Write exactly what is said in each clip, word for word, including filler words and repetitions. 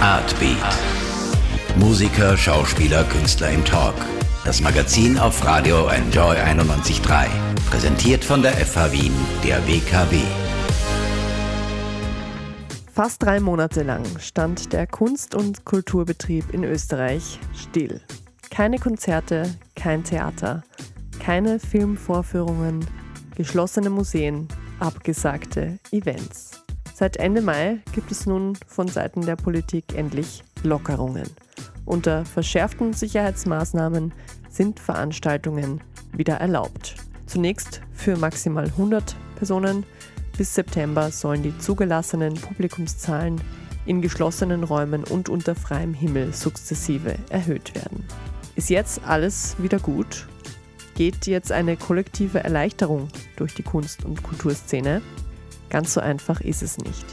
Artbeat. Musiker, Schauspieler, Künstler im Talk. Das Magazin auf Radio Enjoy einundneunzig Komma drei. Präsentiert von der F H Wien, der W K W. Fast drei Monate lang stand der Kunst- und Kulturbetrieb in Österreich still. Keine Konzerte, kein Theater, keine Filmvorführungen, geschlossene Museen, abgesagte Events. Seit Ende Mai gibt es nun von Seiten der Politik endlich Lockerungen. Unter verschärften Sicherheitsmaßnahmen sind Veranstaltungen wieder erlaubt. Zunächst für maximal hundert Personen. Bis September sollen die zugelassenen Publikumszahlen in geschlossenen Räumen und unter freiem Himmel sukzessive erhöht werden. Ist jetzt alles wieder gut? Geht jetzt eine kollektive Erleichterung durch die Kunst- und Kulturszene? Ganz so einfach ist es nicht.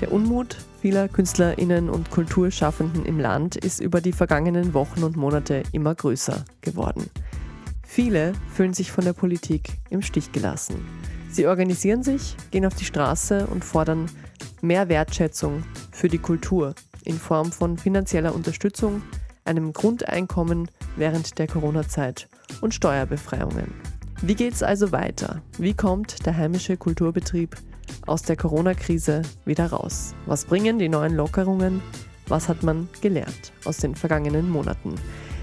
Der Unmut vieler KünstlerInnen und Kulturschaffenden im Land ist über die vergangenen Wochen und Monate immer größer geworden. Viele fühlen sich von der Politik im Stich gelassen. Sie organisieren sich, gehen auf die Straße und fordern mehr Wertschätzung für die Kultur in Form von finanzieller Unterstützung, einem Grundeinkommen während der Corona-Zeit und Steuerbefreiungen. Wie geht's also weiter? Wie kommt der heimische Kulturbetrieb aus der Corona-Krise wieder raus? Was bringen die neuen Lockerungen? Was hat man gelernt aus den vergangenen Monaten?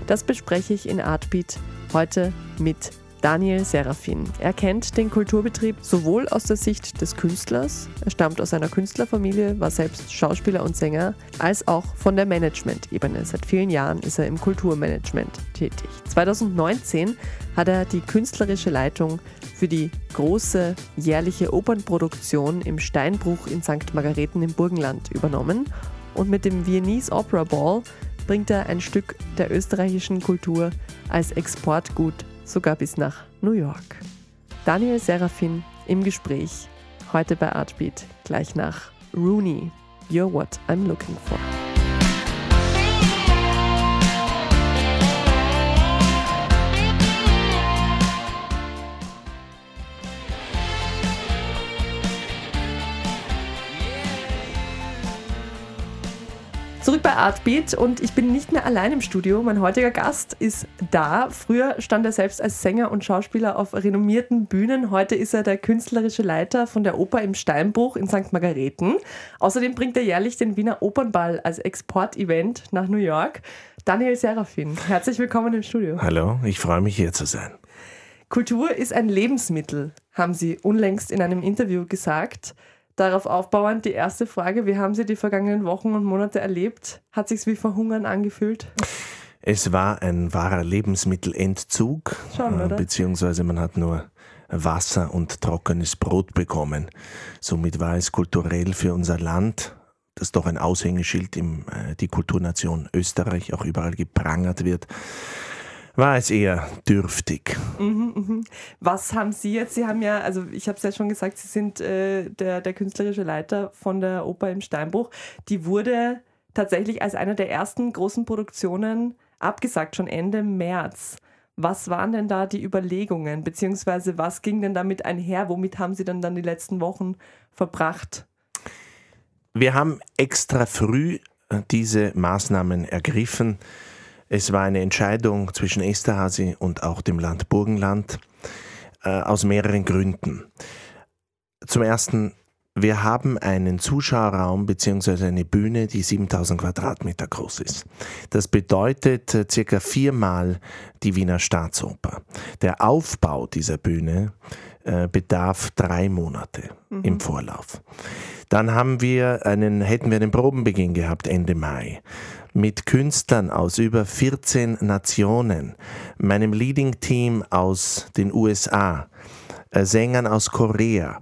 Das bespreche ich in Artbeat heute mit Daniel Serafin. Er kennt den Kulturbetrieb sowohl aus der Sicht des Künstlers, er stammt aus einer Künstlerfamilie, war selbst Schauspieler und Sänger, als auch von der Management-Ebene. Seit vielen Jahren ist er im Kulturmanagement tätig. zweitausendneunzehn hat er die künstlerische Leitung für die große jährliche Opernproduktion im Steinbruch in Sankt Margarethen im Burgenland übernommen und mit dem Viennese Opera Ball bringt er ein Stück der österreichischen Kultur als Exportgut sogar bis nach New York. Daniel Serafin im Gespräch, heute bei Artbeat, gleich nach Rooney, You're What I'm Looking For. Zurück bei Artbeat und ich bin nicht mehr allein im Studio. Mein heutiger Gast ist da. Früher stand er selbst als Sänger und Schauspieler auf renommierten Bühnen. Heute ist er der künstlerische Leiter von der Oper im Steinbruch in Sankt Margarethen. Außerdem bringt er jährlich den Wiener Opernball als Exportevent nach New York. Daniel Serafin, herzlich willkommen im Studio. Hallo, ich freue mich hier zu sein. Kultur ist ein Lebensmittel, haben Sie unlängst in einem Interview gesagt. Darauf aufbauend die erste Frage, wie haben Sie die vergangenen Wochen und Monate erlebt? Hat sich's wie Verhungern angefühlt? Es war ein wahrer Lebensmittelentzug, Schon, oder? beziehungsweise man hat nur Wasser und trockenes Brot bekommen. Somit war es kulturell für unser Land, das doch ein Aushängeschild im äh, die Kulturnation Österreich auch überall geprangert wird, war es eher dürftig. Mhm, mhm. Was haben Sie jetzt? Sie haben ja, also ich habe es ja schon gesagt, Sie sind äh, der, der künstlerische Leiter von der Oper im Steinbruch. Die wurde tatsächlich als eine der ersten großen Produktionen abgesagt, schon Ende März. Was waren denn da die Überlegungen, beziehungsweise was ging denn damit einher? Womit haben Sie denn dann die letzten Wochen verbracht? Wir haben extra früh diese Maßnahmen ergriffen. Es war eine Entscheidung zwischen Esterhazy und auch dem Land Burgenland äh, aus mehreren Gründen. Zum Ersten, wir haben einen Zuschauerraum bzw. eine Bühne, die siebentausend Quadratmeter groß ist. Das bedeutet äh, circa viermal die Wiener Staatsoper. Der Aufbau dieser Bühne äh, bedarf drei Monate mhm. im Vorlauf. Dann haben wir einen, hätten wir einen Probenbeginn gehabt Ende Mai. Mit Künstlern aus über vierzehn Nationen, meinem Leading-Team aus den U S A, Sängern aus Korea.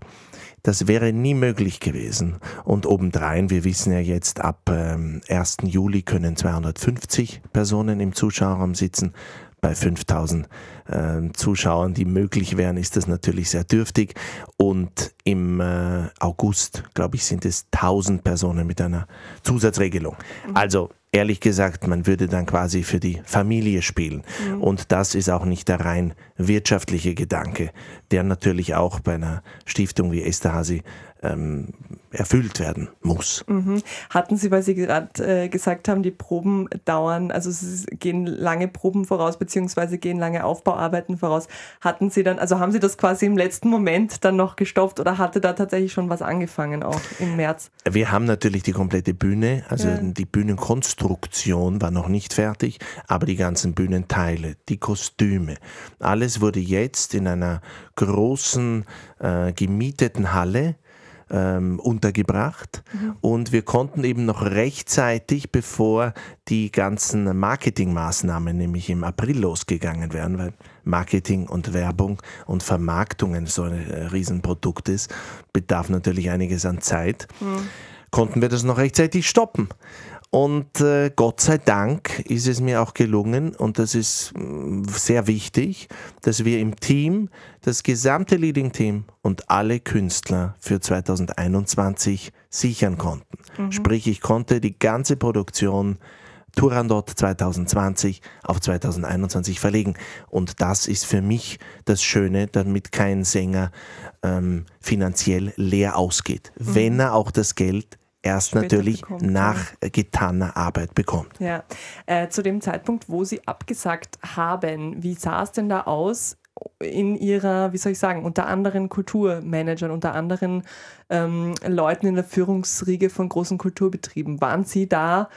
Das wäre nie möglich gewesen. Und obendrein, wir wissen ja jetzt, ab ähm, ersten Juli können zweihundertfünfzig Personen im Zuschauerraum sitzen. Bei fünftausend äh, Zuschauern, die möglich wären, ist das natürlich sehr dürftig. Und im äh, August, glaube ich, sind es tausend Personen mit einer Zusatzregelung. Mhm. Also ehrlich gesagt, man würde dann quasi für die Familie spielen. Mhm. Und das ist auch nicht der rein wirtschaftliche Gedanke, der natürlich auch bei einer Stiftung wie Esterhazy ähm, erfüllt werden muss. Mhm. Hatten Sie, weil Sie gerade äh, gesagt haben, die Proben dauern, also es gehen lange Proben voraus, beziehungsweise gehen lange Aufbauarbeiten voraus. Hatten Sie dann, also haben Sie das quasi im letzten Moment dann noch gestopft oder hatte da tatsächlich schon was angefangen, auch im März? Wir haben natürlich die komplette Bühne, also ja. die Bühnenkonstruktion war noch nicht fertig, aber die ganzen Bühnenteile, die Kostüme, alles wurde jetzt in einer großen äh, gemieteten Halle Ähm, untergebracht mhm. und wir konnten eben noch rechtzeitig, bevor die ganzen Marketingmaßnahmen nämlich im April losgegangen wären, weil Marketing und Werbung und Vermarktungen so ein äh, Riesenprodukt ist, bedarf natürlich einiges an Zeit, mhm. konnten wir das noch rechtzeitig stoppen. Und äh, Gott sei Dank ist es mir auch gelungen, und das ist mh, sehr wichtig, dass wir im Team, das gesamte Leading-Team und alle Künstler für zweitausendeinundzwanzig sichern konnten. Mhm. Sprich, ich konnte die ganze Produktion Turandot zweitausendzwanzig auf zweitausendeinundzwanzig verlegen. Und das ist für mich das Schöne, damit kein Sänger ähm, finanziell leer ausgeht, mhm. wenn er auch das Geld erst später natürlich bekommt, nach ja. getaner Arbeit bekommt. Ja. Äh, zu dem Zeitpunkt, wo Sie abgesagt haben, wie sah es denn da aus in Ihrer, wie soll ich sagen, unter anderen Kulturmanagern, unter anderen ähm, Leuten in der Führungsriege von großen Kulturbetrieben? Waren Sie da,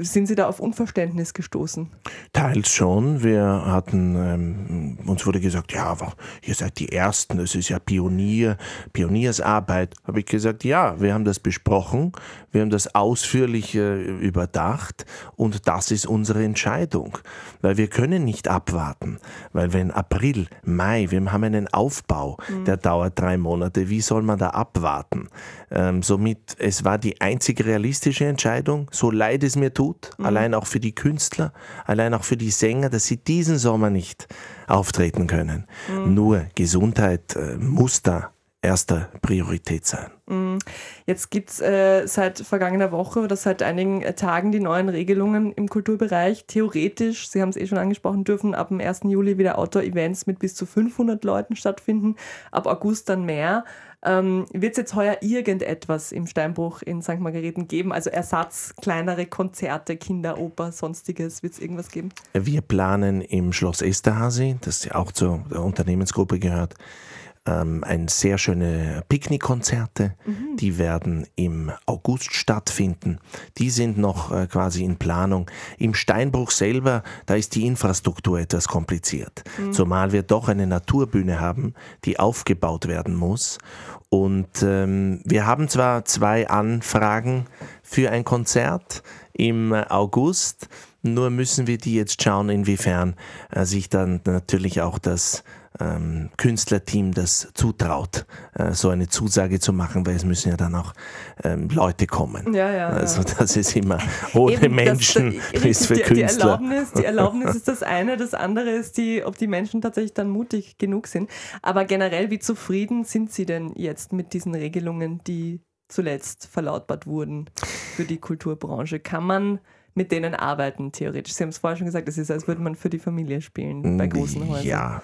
sind Sie da auf Unverständnis gestoßen? Teils schon. Wir hatten, ähm, uns wurde gesagt, ja, aber ihr seid die Ersten, das ist ja Pionier, Pioniersarbeit. Habe ich gesagt, ja, wir haben das besprochen, wir haben das ausführlich äh, überdacht und das ist unsere Entscheidung, weil wir können nicht abwarten, weil wenn April, Mai, wir haben einen Aufbau, mhm. der dauert drei Monate, wie soll man da abwarten? Ähm, somit, es war die einzig realistische Entscheidung, so leid es mir tut, mhm. allein auch für die Künstler, allein auch für die Sänger, dass sie diesen Sommer nicht auftreten können. Mhm. Nur Gesundheit äh, muss da erster Priorität sein. Mhm. Jetzt gibt es äh, seit vergangener Woche oder seit einigen äh, Tagen die neuen Regelungen im Kulturbereich. Theoretisch, Sie haben es eh schon angesprochen, dürfen ab dem ersten Juli wieder Outdoor-Events mit bis zu fünfhundert Leuten stattfinden, ab August dann mehr. Ähm, wird es jetzt heuer irgendetwas im Steinbruch in Sankt Margarethen geben? Also Ersatz, kleinere Konzerte, Kinderoper, Sonstiges, wird es irgendwas geben? Wir planen im Schloss Esterhazy, das ja auch zur Unternehmensgruppe gehört, ähm, ein sehr schöne Picknickkonzerte. Mhm. Die werden im August stattfinden. Die sind noch äh, quasi in Planung. Im Steinbruch selber, da ist die Infrastruktur etwas kompliziert. Mhm. Zumal wir doch eine Naturbühne haben, die aufgebaut werden muss. Und ähm, wir haben zwar zwei Anfragen für ein Konzert im August, nur müssen wir die jetzt schauen, inwiefern äh, sich dann natürlich auch das Ähm, Künstlerteam das zutraut, äh, so eine Zusage zu machen, weil es müssen ja dann auch ähm, Leute kommen. Ja, ja, also das ist immer ohne eben, Menschen das, ist für die, Künstler. Die Erlaubnis, die Erlaubnis ist das eine, das andere ist, die, ob die Menschen tatsächlich dann mutig genug sind. Aber generell, wie zufrieden sind Sie denn jetzt mit diesen Regelungen, die zuletzt verlautbart wurden für die Kulturbranche? Kann man mit denen arbeiten, theoretisch? Sie haben es vorher schon gesagt, es ist, als würde man für die Familie spielen bei großen Häusern. Ja,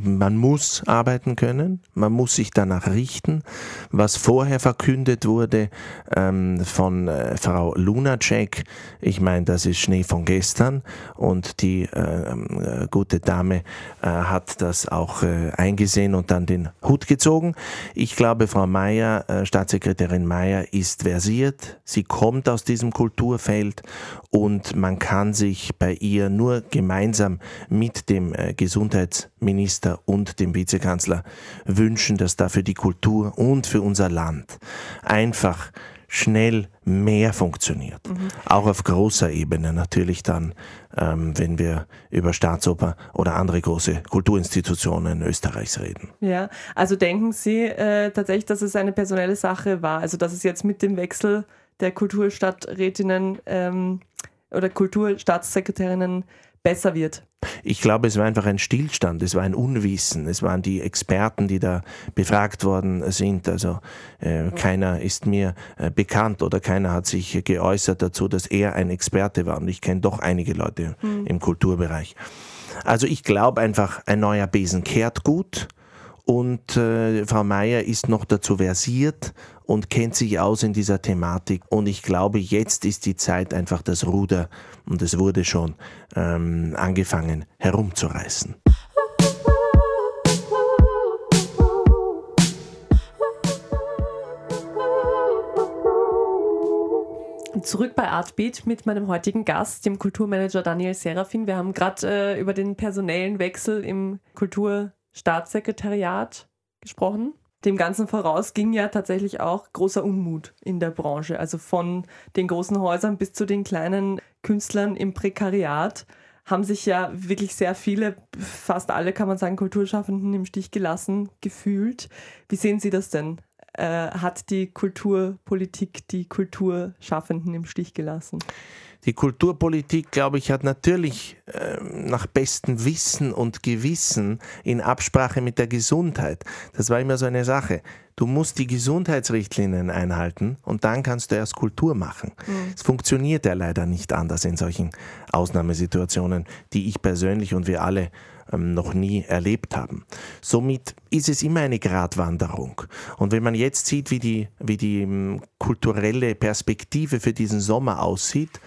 man muss arbeiten können, man muss sich danach richten. Was vorher verkündet wurde ähm, von äh, Frau Lunacek, ich meine, das ist Schnee von gestern und die äh, äh, gute Dame äh, hat das auch äh, eingesehen und dann den Hut gezogen. Ich glaube, Frau Mayer, äh, Staatssekretärin Mayer, ist versiert, sie kommt aus diesem Kulturfeld und man kann sich bei ihr nur gemeinsam mit dem Gesundheitsminister und dem Vizekanzler wünschen, dass da für die Kultur und für unser Land einfach schnell mehr funktioniert. Mhm. Auch auf großer Ebene natürlich dann, ähm, wenn wir über Staatsoper oder andere große Kulturinstitutionen Österreichs reden. Ja, also denken Sie äh, tatsächlich, dass es eine personelle Sache war, also dass es jetzt mit dem Wechsel der Kulturstadträtinnen ähm, oder Kulturstaatssekretärinnen besser wird? Ich glaube, es war einfach ein Stillstand, es war ein Unwissen, es waren die Experten, die da befragt worden sind, also äh, mhm. keiner ist mir äh, bekannt oder keiner hat sich geäußert dazu, dass er ein Experte war und ich kenne doch einige Leute mhm. im Kulturbereich. Also ich glaube einfach, ein neuer Besen kehrt gut. Und äh, Frau Meier ist noch dazu versiert und kennt sich aus in dieser Thematik. Und ich glaube, jetzt ist die Zeit einfach das Ruder, und es wurde schon ähm, angefangen herumzureißen. Zurück bei Artbeat mit meinem heutigen Gast, dem Kulturmanager Daniel Serafin. Wir haben gerade äh, über den personellen Wechsel im Kulturstaatssekretariat gesprochen. Dem Ganzen voraus ging ja tatsächlich auch großer Unmut in der Branche. Also von den großen Häusern bis zu den kleinen Künstlern im Prekariat haben sich ja wirklich sehr viele, fast alle kann man sagen, Kulturschaffenden im Stich gelassen gefühlt. Wie sehen Sie das denn? Hat die Kulturpolitik die Kulturschaffenden im Stich gelassen? Die Kulturpolitik, glaube ich, hat natürlich äh, nach bestem Wissen und Gewissen in Absprache mit der Gesundheit. Das war immer so eine Sache. Du musst die Gesundheitsrichtlinien einhalten und dann kannst du erst Kultur machen. Mhm. Es funktioniert ja leider nicht anders in solchen Ausnahmesituationen, die ich persönlich und wir alle noch nie erlebt haben. Somit ist es immer eine Gratwanderung. Und wenn man jetzt sieht, wie die, wie die kulturelle Perspektive für diesen Sommer aussieht,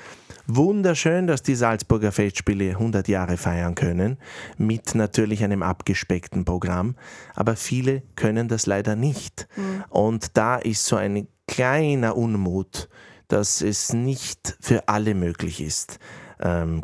wunderschön, dass die Salzburger Festspiele hundert Jahre feiern können, mit natürlich einem abgespeckten Programm, aber viele können das leider nicht. Mhm. Und da ist so ein kleiner Unmut, dass es nicht für alle möglich ist,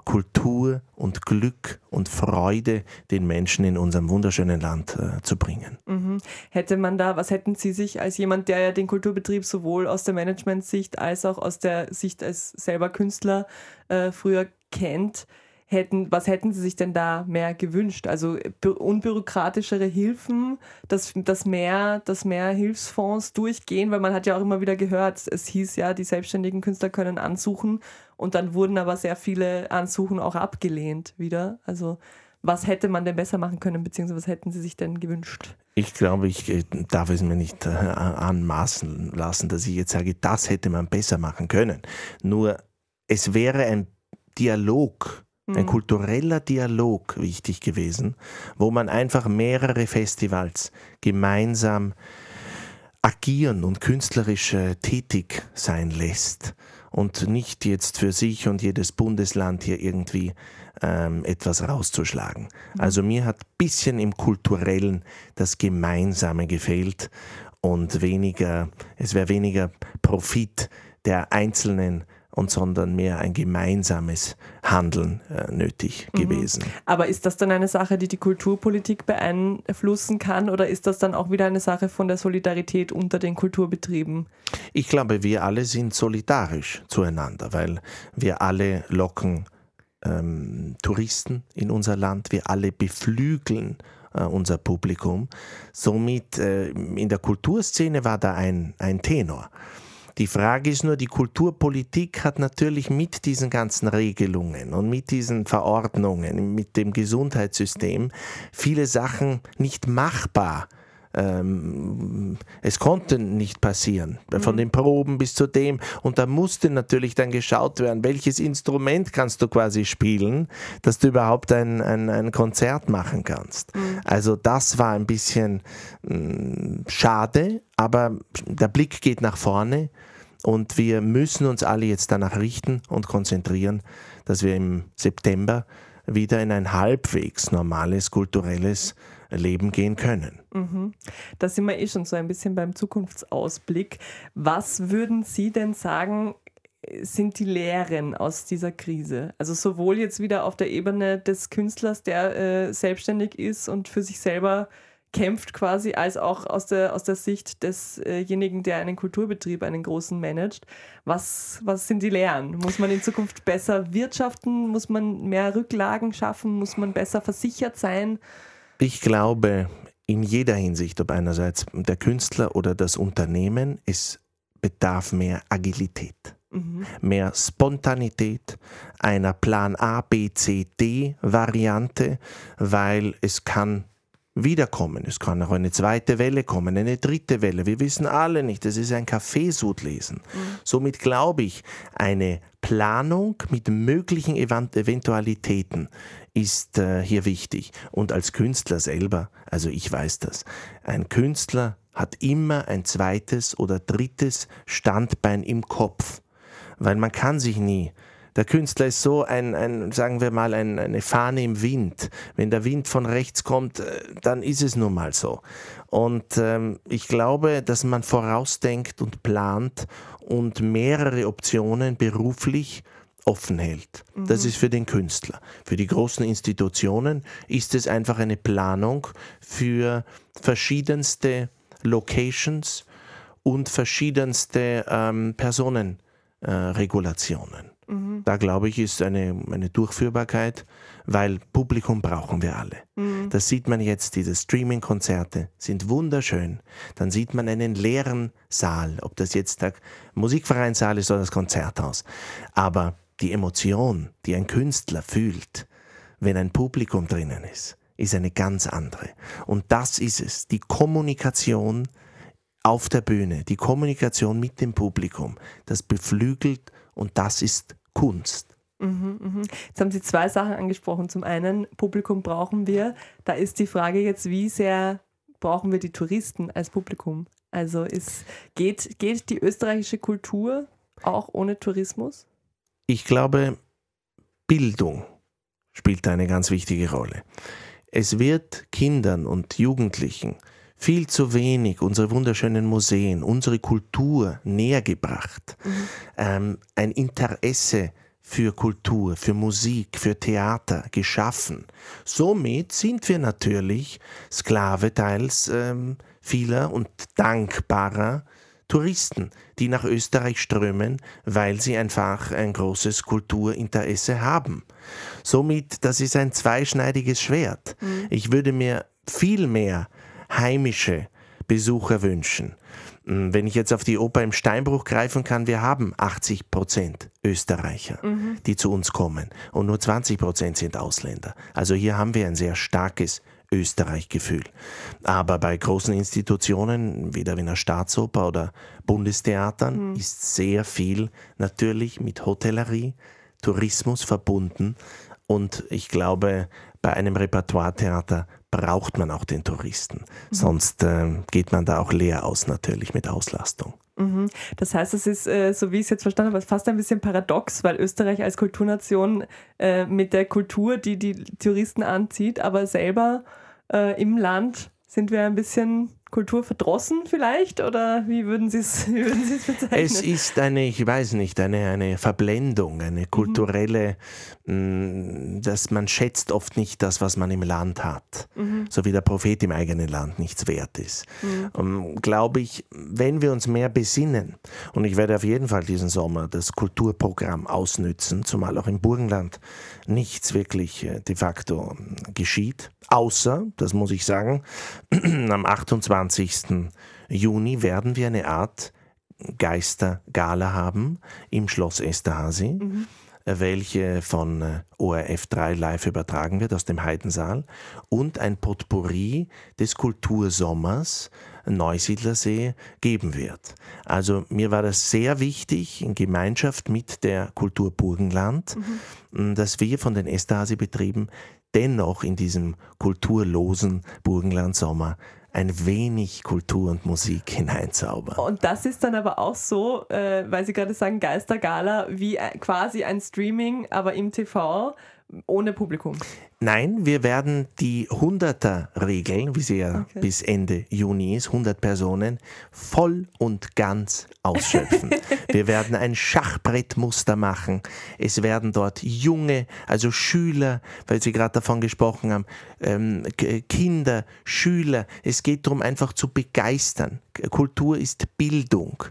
Kultur und Glück und Freude den Menschen in unserem wunderschönen Land äh, zu bringen. Mhm. Hätte man da, was hätten Sie sich als jemand, der ja den Kulturbetrieb sowohl aus der Managementsicht als auch aus der Sicht als selber Künstler äh, früher kennt, hätten, was hätten Sie sich denn da mehr gewünscht? Also b- unbürokratischere Hilfen, dass, dass, mehr, dass mehr Hilfsfonds durchgehen, weil man hat ja auch immer wieder gehört, es hieß ja, die selbstständigen Künstler können ansuchen. Und dann wurden aber sehr viele Ansuchen auch abgelehnt wieder. Also was hätte man denn besser machen können, beziehungsweise was hätten Sie sich denn gewünscht? Ich glaube, ich darf es mir nicht anmaßen lassen, dass ich jetzt sage, das hätte man besser machen können. Nur es wäre ein Dialog, mhm. ein kultureller Dialog wichtig gewesen, wo man einfach mehrere Festivals gemeinsam agieren und künstlerisch tätig sein lässt. Und nicht jetzt für sich und jedes Bundesland hier irgendwie ähm, etwas rauszuschlagen. Also mir hat ein bisschen im Kulturellen das Gemeinsame gefehlt und weniger, es wäre weniger Profit der Einzelnen, und sondern mehr ein gemeinsames Handeln äh, nötig mhm. gewesen. Aber ist das dann eine Sache, die die Kulturpolitik beeinflussen kann, oder ist das dann auch wieder eine Sache von der Solidarität unter den Kulturbetrieben? Ich glaube, wir alle sind solidarisch zueinander, weil wir alle locken ähm, Touristen in unser Land, wir alle beflügeln äh, unser Publikum. Somit äh, in der Kulturszene war da ein, ein Tenor. Die Frage ist nur, die Kulturpolitik hat natürlich mit diesen ganzen Regelungen und mit diesen Verordnungen, mit dem Gesundheitssystem viele Sachen nicht machbar. Ähm, es konnte nicht passieren, von den Proben bis zu dem. Und da musste natürlich dann geschaut werden, welches Instrument kannst du quasi spielen, dass du überhaupt ein, ein, ein Konzert machen kannst. Mhm. Also das war ein bisschen mh, schade, aber der Blick geht nach vorne und wir müssen uns alle jetzt danach richten und konzentrieren, dass wir im September wieder in ein halbwegs normales kulturelles Leben gehen können. Mhm. Da sind wir eh schon so ein bisschen beim Zukunftsausblick. Was würden Sie denn sagen, sind die Lehren aus dieser Krise? Also sowohl jetzt wieder auf der Ebene des Künstlers, der äh, selbstständig ist und für sich selber kämpft quasi, als auch aus der, aus der Sicht desjenigen, äh, der einen Kulturbetrieb, einen großen managt. Was, was sind die Lehren? Muss man in Zukunft besser wirtschaften? Muss man mehr Rücklagen schaffen? Muss man besser versichert sein? Ich glaube, in jeder Hinsicht, ob einerseits der Künstler oder das Unternehmen, es bedarf mehr Agilität, mhm. mehr Spontanität, einer Plan A, B, C, D Variante, weil es kann wiederkommen. Es kann auch eine zweite Welle kommen, eine dritte Welle. Wir wissen alle nicht, das ist ein Kaffeesudlesen. Mhm. Somit glaube ich, eine Planung mit möglichen Eventualitäten ist äh, hier wichtig. Und als Künstler selber, also ich weiß das, ein Künstler hat immer ein zweites oder drittes Standbein im Kopf, weil man kann sich nie. Der Künstler ist so ein, ein sagen wir mal, ein, eine Fahne im Wind. Wenn der Wind von rechts kommt, dann ist es nun mal so. Und ähm, ich glaube, dass man vorausdenkt und plant und mehrere Optionen beruflich offen hält. Mhm. Das ist für den Künstler. Für die großen Institutionen ist es einfach eine Planung für verschiedenste Locations und verschiedenste ähm, Personenregulationen. Äh, mhm. Da glaube ich, ist eine, eine Durchführbarkeit, weil Publikum brauchen wir alle. Mhm. Das sieht man jetzt, diese Streaming-Konzerte sind wunderschön. Dann sieht man einen leeren Saal, ob das jetzt der Musikvereinssaal ist oder das Konzerthaus. Aber die Emotion, die ein Künstler fühlt, wenn ein Publikum drinnen ist, ist eine ganz andere. Und das ist es, die Kommunikation auf der Bühne, die Kommunikation mit dem Publikum, das beflügelt und das ist Kunst. Mhm, mhm. Jetzt haben Sie zwei Sachen angesprochen. Zum einen, Publikum brauchen wir. Da ist die Frage jetzt, wie sehr brauchen wir die Touristen als Publikum? Also ist, geht, geht die österreichische Kultur auch ohne Tourismus? Ich glaube, Bildung spielt da eine ganz wichtige Rolle. Es wird Kindern und Jugendlichen viel zu wenig unsere wunderschönen Museen, unsere Kultur näher gebracht. Mhm. Ähm, ein Interesse für Kultur, für Musik, für Theater geschaffen. Somit sind wir natürlich Sklave teils ähm, vieler und dankbarer Touristen, die nach Österreich strömen, weil sie einfach ein großes Kulturinteresse haben. Somit, das ist ein zweischneidiges Schwert. Mhm. Ich würde mir viel mehr heimische Besucher wünschen. Wenn ich jetzt auf die Oper im Steinbruch greifen kann, wir haben achtzig Prozent Österreicher, mhm. die zu uns kommen und nur zwanzig Prozent sind Ausländer. Also hier haben wir ein sehr starkes Österreich-Gefühl. Aber bei großen Institutionen wie der Wiener Staatsoper oder Bundestheatern mhm. ist sehr viel natürlich mit Hotellerie, Tourismus verbunden und ich glaube, bei einem Repertoire-Theater braucht man auch den Touristen. Mhm. Sonst äh, geht man da auch leer aus natürlich mit Auslastung. Mhm. Das heißt, es ist, äh, so wie ich es jetzt verstanden habe, fast ein bisschen paradox, weil Österreich als Kulturnation äh, mit der Kultur, die die Touristen anzieht, aber selber äh, im Land sind wir ein bisschen kulturverdrossen vielleicht? Oder wie würden Sie es bezeichnen? Es ist eine, ich weiß nicht, eine, eine Verblendung, eine kulturelle, mhm. mh, dass man schätzt oft nicht das, was man im Land hat. Mhm. So wie der Prophet im eigenen Land nichts wert ist. Mhm. Um, glaube ich, wenn wir uns mehr besinnen, und ich werde auf jeden Fall diesen Sommer das Kulturprogramm ausnützen, zumal auch im Burgenland nichts wirklich äh, de facto geschieht. Außer, das muss ich sagen, am achtundzwanzigsten Juni werden wir eine Art Geistergala haben im Schloss Esterhazy, mhm. welche von O R F drei live übertragen wird aus dem Heidensaal und ein Potpourri des Kultursommers Neusiedlersee geben wird. Also mir war das sehr wichtig in Gemeinschaft mit der Kultur Burgenland, mhm. dass wir von den Esterhazy-Betrieben dennoch in diesem kulturlosen Burgenland-Sommer ein wenig Kultur und Musik hineinzaubern. Und das ist dann aber auch so, äh, weil Sie gerade sagen, Geistergala, wie quasi ein Streaming, aber im T V ohne Publikum. Nein, wir werden die Hunderter-Regel, wie sie ja okay. bis Ende Juni ist, hundert Personen, voll und ganz ausschöpfen. Wir werden ein Schachbrettmuster machen. Es werden dort junge, also Schüler, weil Sie gerade davon gesprochen haben, ähm, Kinder, Schüler. Es geht darum, einfach zu begeistern. Kultur ist Bildung.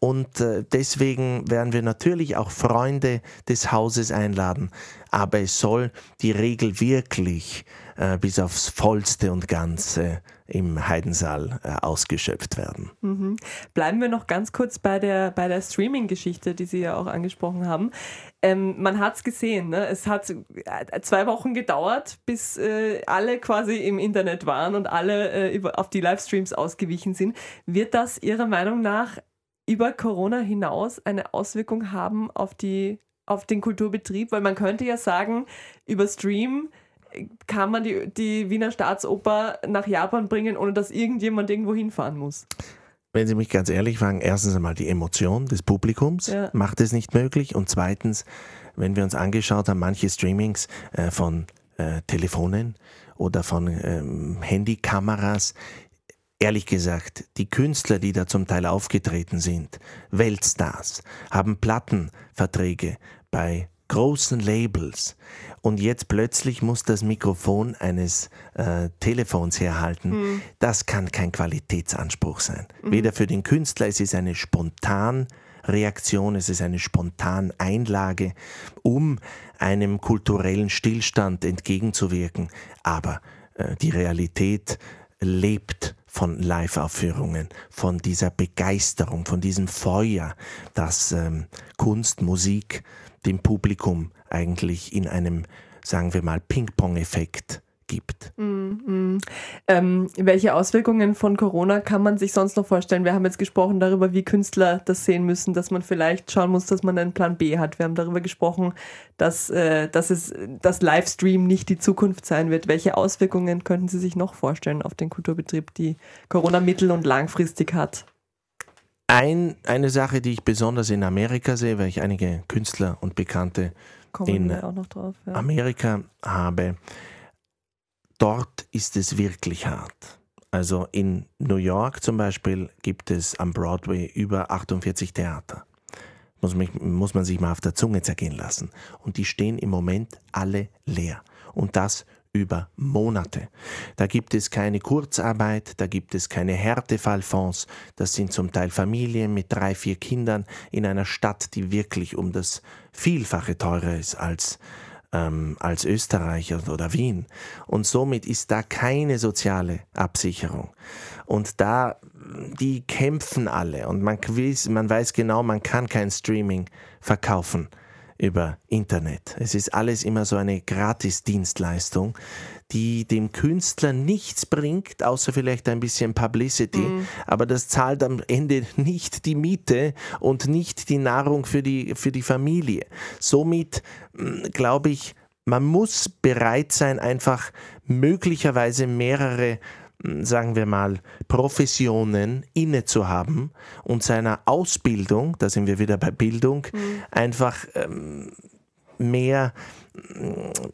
Und äh, deswegen werden wir natürlich auch Freunde des Hauses einladen. Aber es soll die Regel wirklich äh, bis aufs Vollste und Ganze im Heidensaal äh, ausgeschöpft werden. Mhm. Bleiben wir noch ganz kurz bei der, bei der Streaming-Geschichte, die Sie ja auch angesprochen haben. Ähm, man hat es gesehen, ne? Es hat zwei Wochen gedauert, bis äh, alle quasi im Internet waren und alle äh, über, auf die Livestreams ausgewichen sind. Wird das Ihrer Meinung nach über Corona hinaus eine Auswirkung haben auf die auf den Kulturbetrieb? Weil man könnte ja sagen, über Stream kann man die, die Wiener Staatsoper nach Japan bringen, ohne dass irgendjemand irgendwo hinfahren muss. Wenn Sie mich ganz ehrlich fragen, erstens einmal die Emotion des Publikums ja. macht es nicht möglich, und zweitens, wenn wir uns angeschaut haben, manche Streamings äh, von äh, Telefonen oder von ähm, Handykameras, ehrlich gesagt, die Künstler, die da zum Teil aufgetreten sind, Weltstars, haben Plattenverträge bei großen Labels, und jetzt plötzlich muss das Mikrofon eines äh, Telefons herhalten. Mhm. Das kann kein Qualitätsanspruch sein. Mhm. Weder für den Künstler, es ist eine spontan Reaktion, es ist eine spontane Einlage, um einem kulturellen Stillstand entgegenzuwirken. Aber äh, die Realität lebt von Live-Aufführungen, von dieser Begeisterung, von diesem Feuer, das ähm, Kunst, Musik dem Publikum eigentlich in einem, sagen wir mal, Ping-Pong-Effekt gibt. Mm-hmm. Ähm, welche Auswirkungen von Corona kann man sich sonst noch vorstellen? Wir haben jetzt gesprochen darüber, wie Künstler das sehen müssen, dass man vielleicht schauen muss, dass man einen Plan B hat. Wir haben darüber gesprochen, dass, äh, dass es, dass Livestream nicht die Zukunft sein wird. Welche Auswirkungen könnten Sie sich noch vorstellen auf den Kulturbetrieb, die Corona mittel- und langfristig hat? Ein, eine Sache, die ich besonders in Amerika sehe, weil ich einige Künstler und Bekannte in auch noch drauf, ja. Amerika habe, dort ist es wirklich hart. Also in New York zum Beispiel gibt es am Broadway über achtundvierzig Theater. Muss, mich, muss man sich mal auf der Zunge zergehen lassen. Und die stehen im Moment alle leer. Und das über Monate. Da gibt es keine Kurzarbeit, da gibt es keine Härtefallfonds. Das sind zum Teil Familien mit drei, vier Kindern in einer Stadt, die wirklich um das Vielfache teurer ist als, ähm, als Österreich oder Wien. Und somit ist da keine soziale Absicherung. Und da, die kämpfen alle. Und man weiß, man weiß genau, man kann kein Streaming verkaufen über Internet. Es ist alles immer so eine Gratis-Dienstleistung, die dem Künstler nichts bringt, außer vielleicht ein bisschen Publicity, mm. aber das zahlt am Ende nicht die Miete und nicht die Nahrung für die, für die Familie. Somit glaube ich, man muss bereit sein, einfach möglicherweise mehrere, sagen wir mal, Professionen inne zu haben und seiner Ausbildung, da sind wir wieder bei Bildung, mhm. einfach ähm, mehr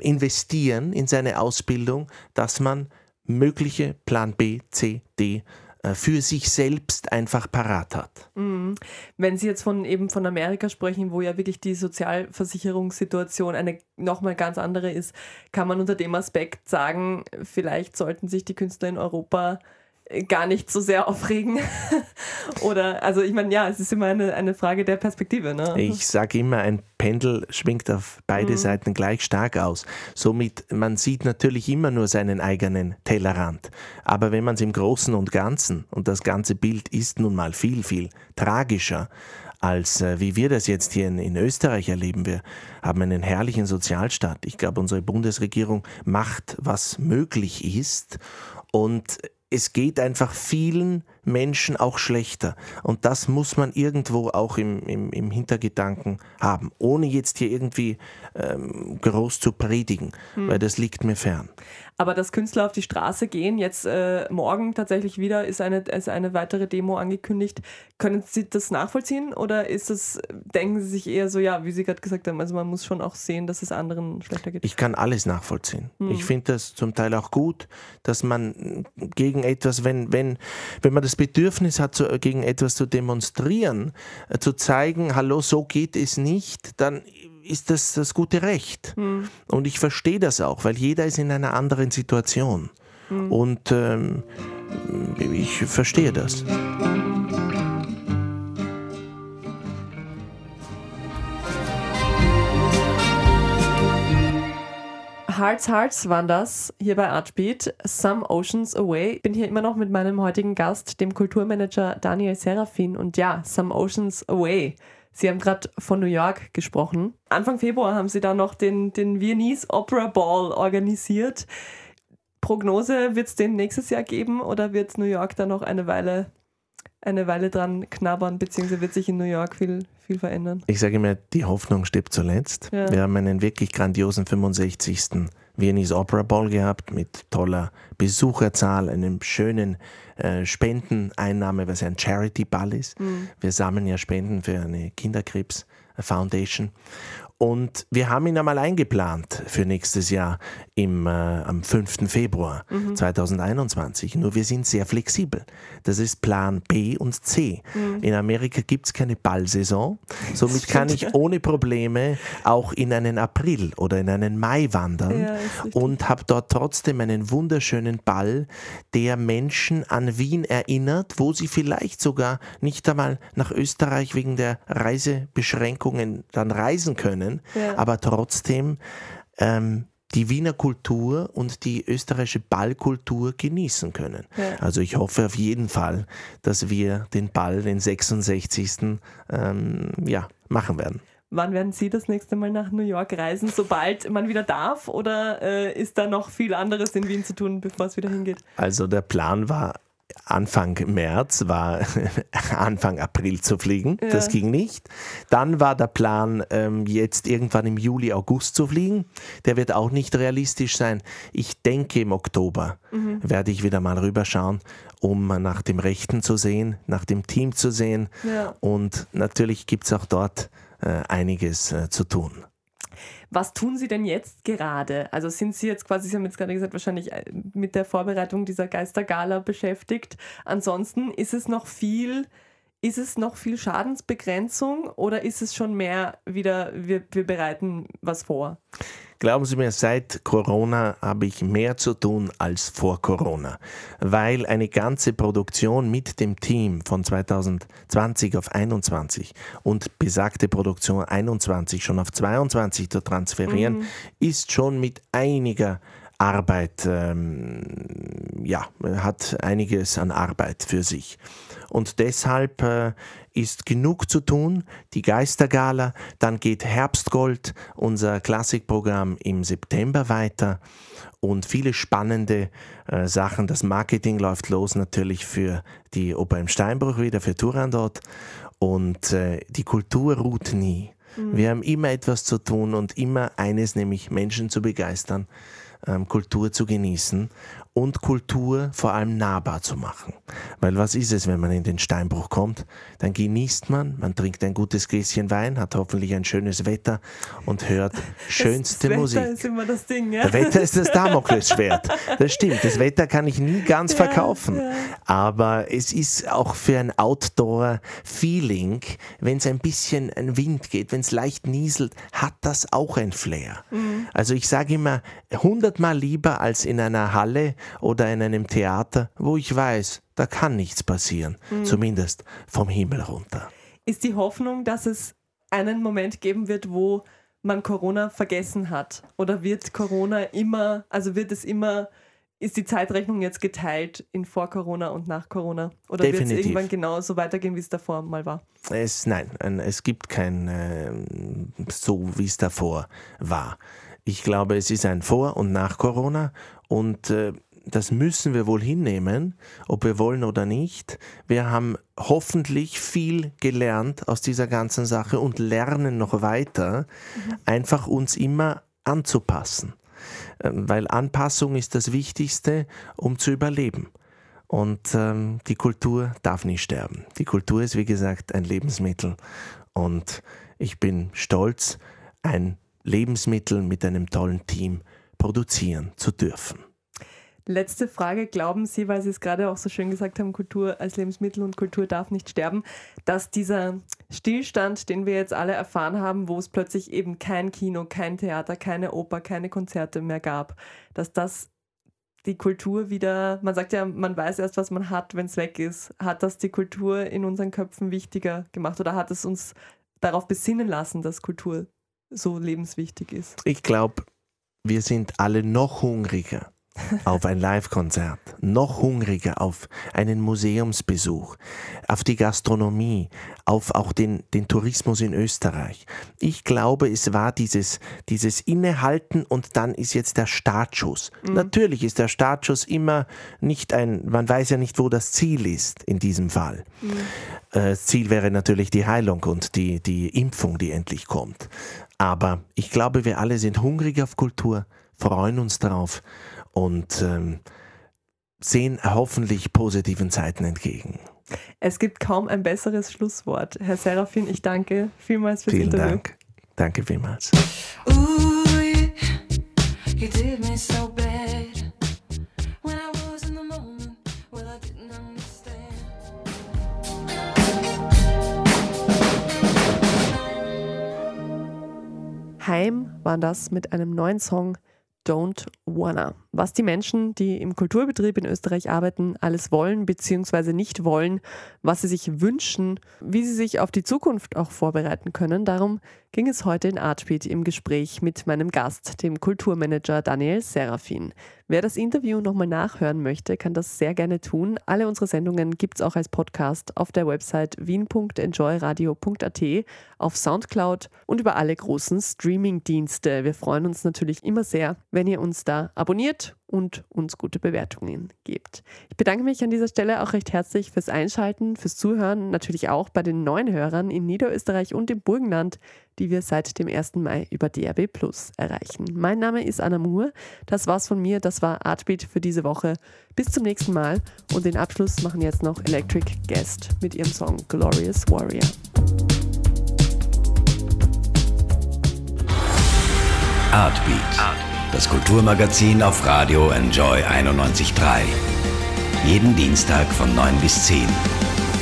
investieren in seine Ausbildung, dass man mögliche Plan B, C, D äh, für sich selbst einfach parat hat. Mhm. Wenn Sie jetzt von, eben von Amerika sprechen, wo ja wirklich die Sozialversicherungssituation eine nochmal ganz andere ist, kann man unter dem Aspekt sagen, vielleicht sollten sich die Künstler in Europa gar nicht so sehr aufregen. Oder, also ich meine, ja, es ist immer eine, eine Frage der Perspektive. Ne? Ich sage immer, ein Pendel schwingt auf beide mhm. Seiten gleich stark aus. Somit, man sieht natürlich immer nur seinen eigenen Tellerrand. Aber wenn man es im Großen und Ganzen, und das ganze Bild ist nun mal viel, viel tragischer, als äh, wie wir das jetzt hier in, in Österreich erleben. Wir haben einen herrlichen Sozialstaat. Ich glaube, unsere Bundesregierung macht, was möglich ist. Und es geht einfach vielen Menschen auch schlechter. Und das muss man irgendwo auch im, im, im Hintergedanken haben, ohne jetzt hier irgendwie ähm, groß zu predigen, hm. weil das liegt mir fern. Aber dass Künstler auf die Straße gehen, jetzt äh, morgen tatsächlich wieder ist eine, ist eine weitere Demo angekündigt. Können Sie das nachvollziehen oder ist das, denken Sie sich eher so, ja, wie Sie gerade gesagt haben, also man muss schon auch sehen, dass es anderen schlechter geht? Ich kann alles nachvollziehen. Hm. Ich finde das zum Teil auch gut, dass man gegen etwas, wenn, wenn, wenn man das Bedürfnis hat, zu, gegen etwas zu demonstrieren, zu zeigen, hallo, so geht es nicht, dann ist das das gute Recht. Mhm. Und ich verstehe das auch, weil jeder ist in einer anderen Situation. Mhm. Und ähm, ich verstehe das. Hearts, Hearts waren das, hier bei Artbeat, Some Oceans Away. Ich bin hier immer noch mit meinem heutigen Gast, dem Kulturmanager Daniel Serafin, und ja, Some Oceans Away. Sie haben gerade von New York gesprochen. Anfang Februar haben Sie da noch den, den Viennese Opera Ball organisiert. Prognose, wird es den nächstes Jahr geben oder wird New York da noch eine Weile eine Weile dran knabbern, beziehungsweise wird sich in New York viel, viel verändern. Ich sage immer, die Hoffnung stirbt zuletzt. Ja. Wir haben einen wirklich grandiosen fünfundsechzigsten Viennese Opera Ball gehabt mit toller Besucherzahl, einem schönen äh, Spendeneinnahme, weil es ein Charity-Ball ist. Mhm. Wir sammeln ja Spenden für eine Kinderkrebs-Foundation. Und wir haben ihn einmal eingeplant für nächstes Jahr im, äh, am fünften Februar mhm. zweitausendeinundzwanzig. Nur wir sind sehr flexibel. Das ist Plan B und C. Mhm. In Amerika gibt es keine Ballsaison. Somit kann ich ohne Probleme auch in einen April oder in einen Mai wandern ja, und habe dort trotzdem einen wunderschönen Ball, der Menschen an Wien erinnert, wo sie vielleicht sogar nicht einmal nach Österreich wegen der Reisebeschränkungen dann reisen können. Ja. Aber trotzdem ähm, die Wiener Kultur und die österreichische Ballkultur genießen können. Ja. Also ich hoffe auf jeden Fall, dass wir den Ball, den sechsundsechzigsten Ähm, ja, machen werden. Wann werden Sie das nächste Mal nach New York reisen, sobald man wieder darf? Oder äh, ist da noch viel anderes in Wien zu tun, bevor es wieder hingeht? Also der Plan war, Anfang März war Anfang April zu fliegen, ja. Das ging nicht. Dann war der Plan, jetzt irgendwann im Juli, August zu fliegen. Der wird auch nicht realistisch sein. Ich denke, im Oktober mhm. werde ich wieder mal rüberschauen, um nach dem Rechten zu sehen, nach dem Team zu sehen. Ja. Und natürlich gibt es auch dort einiges zu tun. Was tun Sie denn jetzt gerade? Also sind Sie jetzt quasi, Sie haben jetzt gerade gesagt, wahrscheinlich mit der Vorbereitung dieser Geistergala beschäftigt. Ansonsten ist es noch viel, ist es noch viel Schadensbegrenzung oder ist es schon mehr wieder, wir, wir bereiten was vor? Glauben Sie mir, seit Corona habe ich mehr zu tun als vor Corona, weil eine ganze Produktion mit dem Team von zweitausendzwanzig auf einundzwanzig und besagte Produktion einundzwanzig schon auf zweiundzwanzig zu transferieren, mhm. ist schon mit einiger Arbeit, ähm, ja, hat einiges an Arbeit für sich. Und deshalb äh, ist genug zu tun, die Geistergala, dann geht Herbstgold, unser Klassikprogramm, im September weiter und viele spannende äh, Sachen. Das Marketing läuft los natürlich für die Oper im Steinbruch wieder, für Turandot und äh, die Kultur ruht nie. Mhm. Wir haben immer etwas zu tun und immer eines, nämlich Menschen zu begeistern, Kultur zu genießen und Kultur vor allem nahbar zu machen. Weil was ist es, wenn man in den Steinbruch kommt? Dann genießt man, man trinkt ein gutes Gläschen Wein, hat hoffentlich ein schönes Wetter und hört schönste das Musik. Das Wetter ist immer das Ding, ja. Das Wetter ist das Damoklesschwert, das stimmt. Das Wetter kann ich nie ganz ja, verkaufen. Ja. Aber es ist auch für ein Outdoor-Feeling, wenn es ein bisschen ein Wind geht, wenn es leicht nieselt, hat das auch ein Flair. Mhm. Also ich sage immer, hundert Mal lieber als in einer Halle oder in einem Theater, wo ich weiß, da kann nichts passieren, mhm. zumindest vom Himmel runter. Ist die Hoffnung, dass es einen Moment geben wird, wo man Corona vergessen hat? Oder wird Corona immer, also wird es immer, ist die Zeitrechnung jetzt geteilt in vor Corona und nach Corona? Oder wird es irgendwann genauso weitergehen, wie es davor mal war? Es, nein, es gibt kein äh, so, wie es davor war. Ich glaube, es ist ein Vor- und Nach Corona und äh, das müssen wir wohl hinnehmen, ob wir wollen oder nicht. Wir haben hoffentlich viel gelernt aus dieser ganzen Sache und lernen noch weiter, mhm. einfach uns immer anzupassen, ähm, weil Anpassung ist das Wichtigste, um zu überleben. Und ähm, die Kultur darf nicht sterben. Die Kultur ist, wie gesagt, ein Lebensmittel und ich bin stolz, ein Lebensmittel mit einem tollen Team produzieren zu dürfen. Letzte Frage. Glauben Sie, weil Sie es gerade auch so schön gesagt haben, Kultur als Lebensmittel und Kultur darf nicht sterben, dass dieser Stillstand, den wir jetzt alle erfahren haben, wo es plötzlich eben kein Kino, kein Theater, keine Oper, keine Konzerte mehr gab, dass das die Kultur wieder, man sagt ja, man weiß erst, was man hat, wenn es weg ist. Hat das die Kultur in unseren Köpfen wichtiger gemacht oder hat es uns darauf besinnen lassen, dass Kultur so lebenswichtig ist? Ich glaube, wir sind alle noch hungriger auf ein Live-Konzert, noch hungriger auf einen Museumsbesuch, auf die Gastronomie, auf auch den, den Tourismus in Österreich. Ich glaube, es war dieses, dieses Innehalten und dann ist jetzt der Startschuss. Mhm. Natürlich ist der Startschuss immer nicht ein, man weiß ja nicht, wo das Ziel ist in diesem Fall. Mhm. Das Ziel wäre natürlich die Heilung und die, die Impfung, die endlich kommt. Aber ich glaube, wir alle sind hungrig auf Kultur, freuen uns drauf und ähm, sehen hoffentlich positiven Zeiten entgegen. Es gibt kaum ein besseres Schlusswort. Herr Serafin, ich danke vielmals fürs Interview. Vielen Dank. Danke vielmals. Heim war das mit einem neuen Song Don't Wanna. Was die Menschen, die im Kulturbetrieb in Österreich arbeiten, alles wollen bzw. nicht wollen, was sie sich wünschen, wie sie sich auf die Zukunft auch vorbereiten können, darum ging es heute in Artbeat im Gespräch mit meinem Gast, dem Kulturmanager Daniel Serafin. Wer das Interview nochmal nachhören möchte, kann das sehr gerne tun. Alle unsere Sendungen gibt es auch als Podcast auf der Website wien punkt enjoy radio punkt a t, auf Soundcloud und über alle großen Streaming-Dienste. Wir freuen uns natürlich immer sehr, wenn ihr uns da abonniert und uns gute Bewertungen gebt. Ich bedanke mich an dieser Stelle auch recht herzlich fürs Einschalten, fürs Zuhören, natürlich auch bei den neuen Hörern in Niederösterreich und im Burgenland, die wir seit dem ersten Mai über D R B Plus erreichen. Mein Name ist Anna Moore. Das war's von mir. Das war Artbeat für diese Woche. Bis zum nächsten Mal. Und den Abschluss machen jetzt noch Electric Guest mit ihrem Song Glorious Warrior. Artbeat, das Kulturmagazin auf Radio Enjoy einundneunzig Komma drei. Jeden Dienstag von neun bis zehn.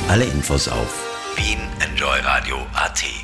Alle Infos auf wien enjoy radio punkt a t.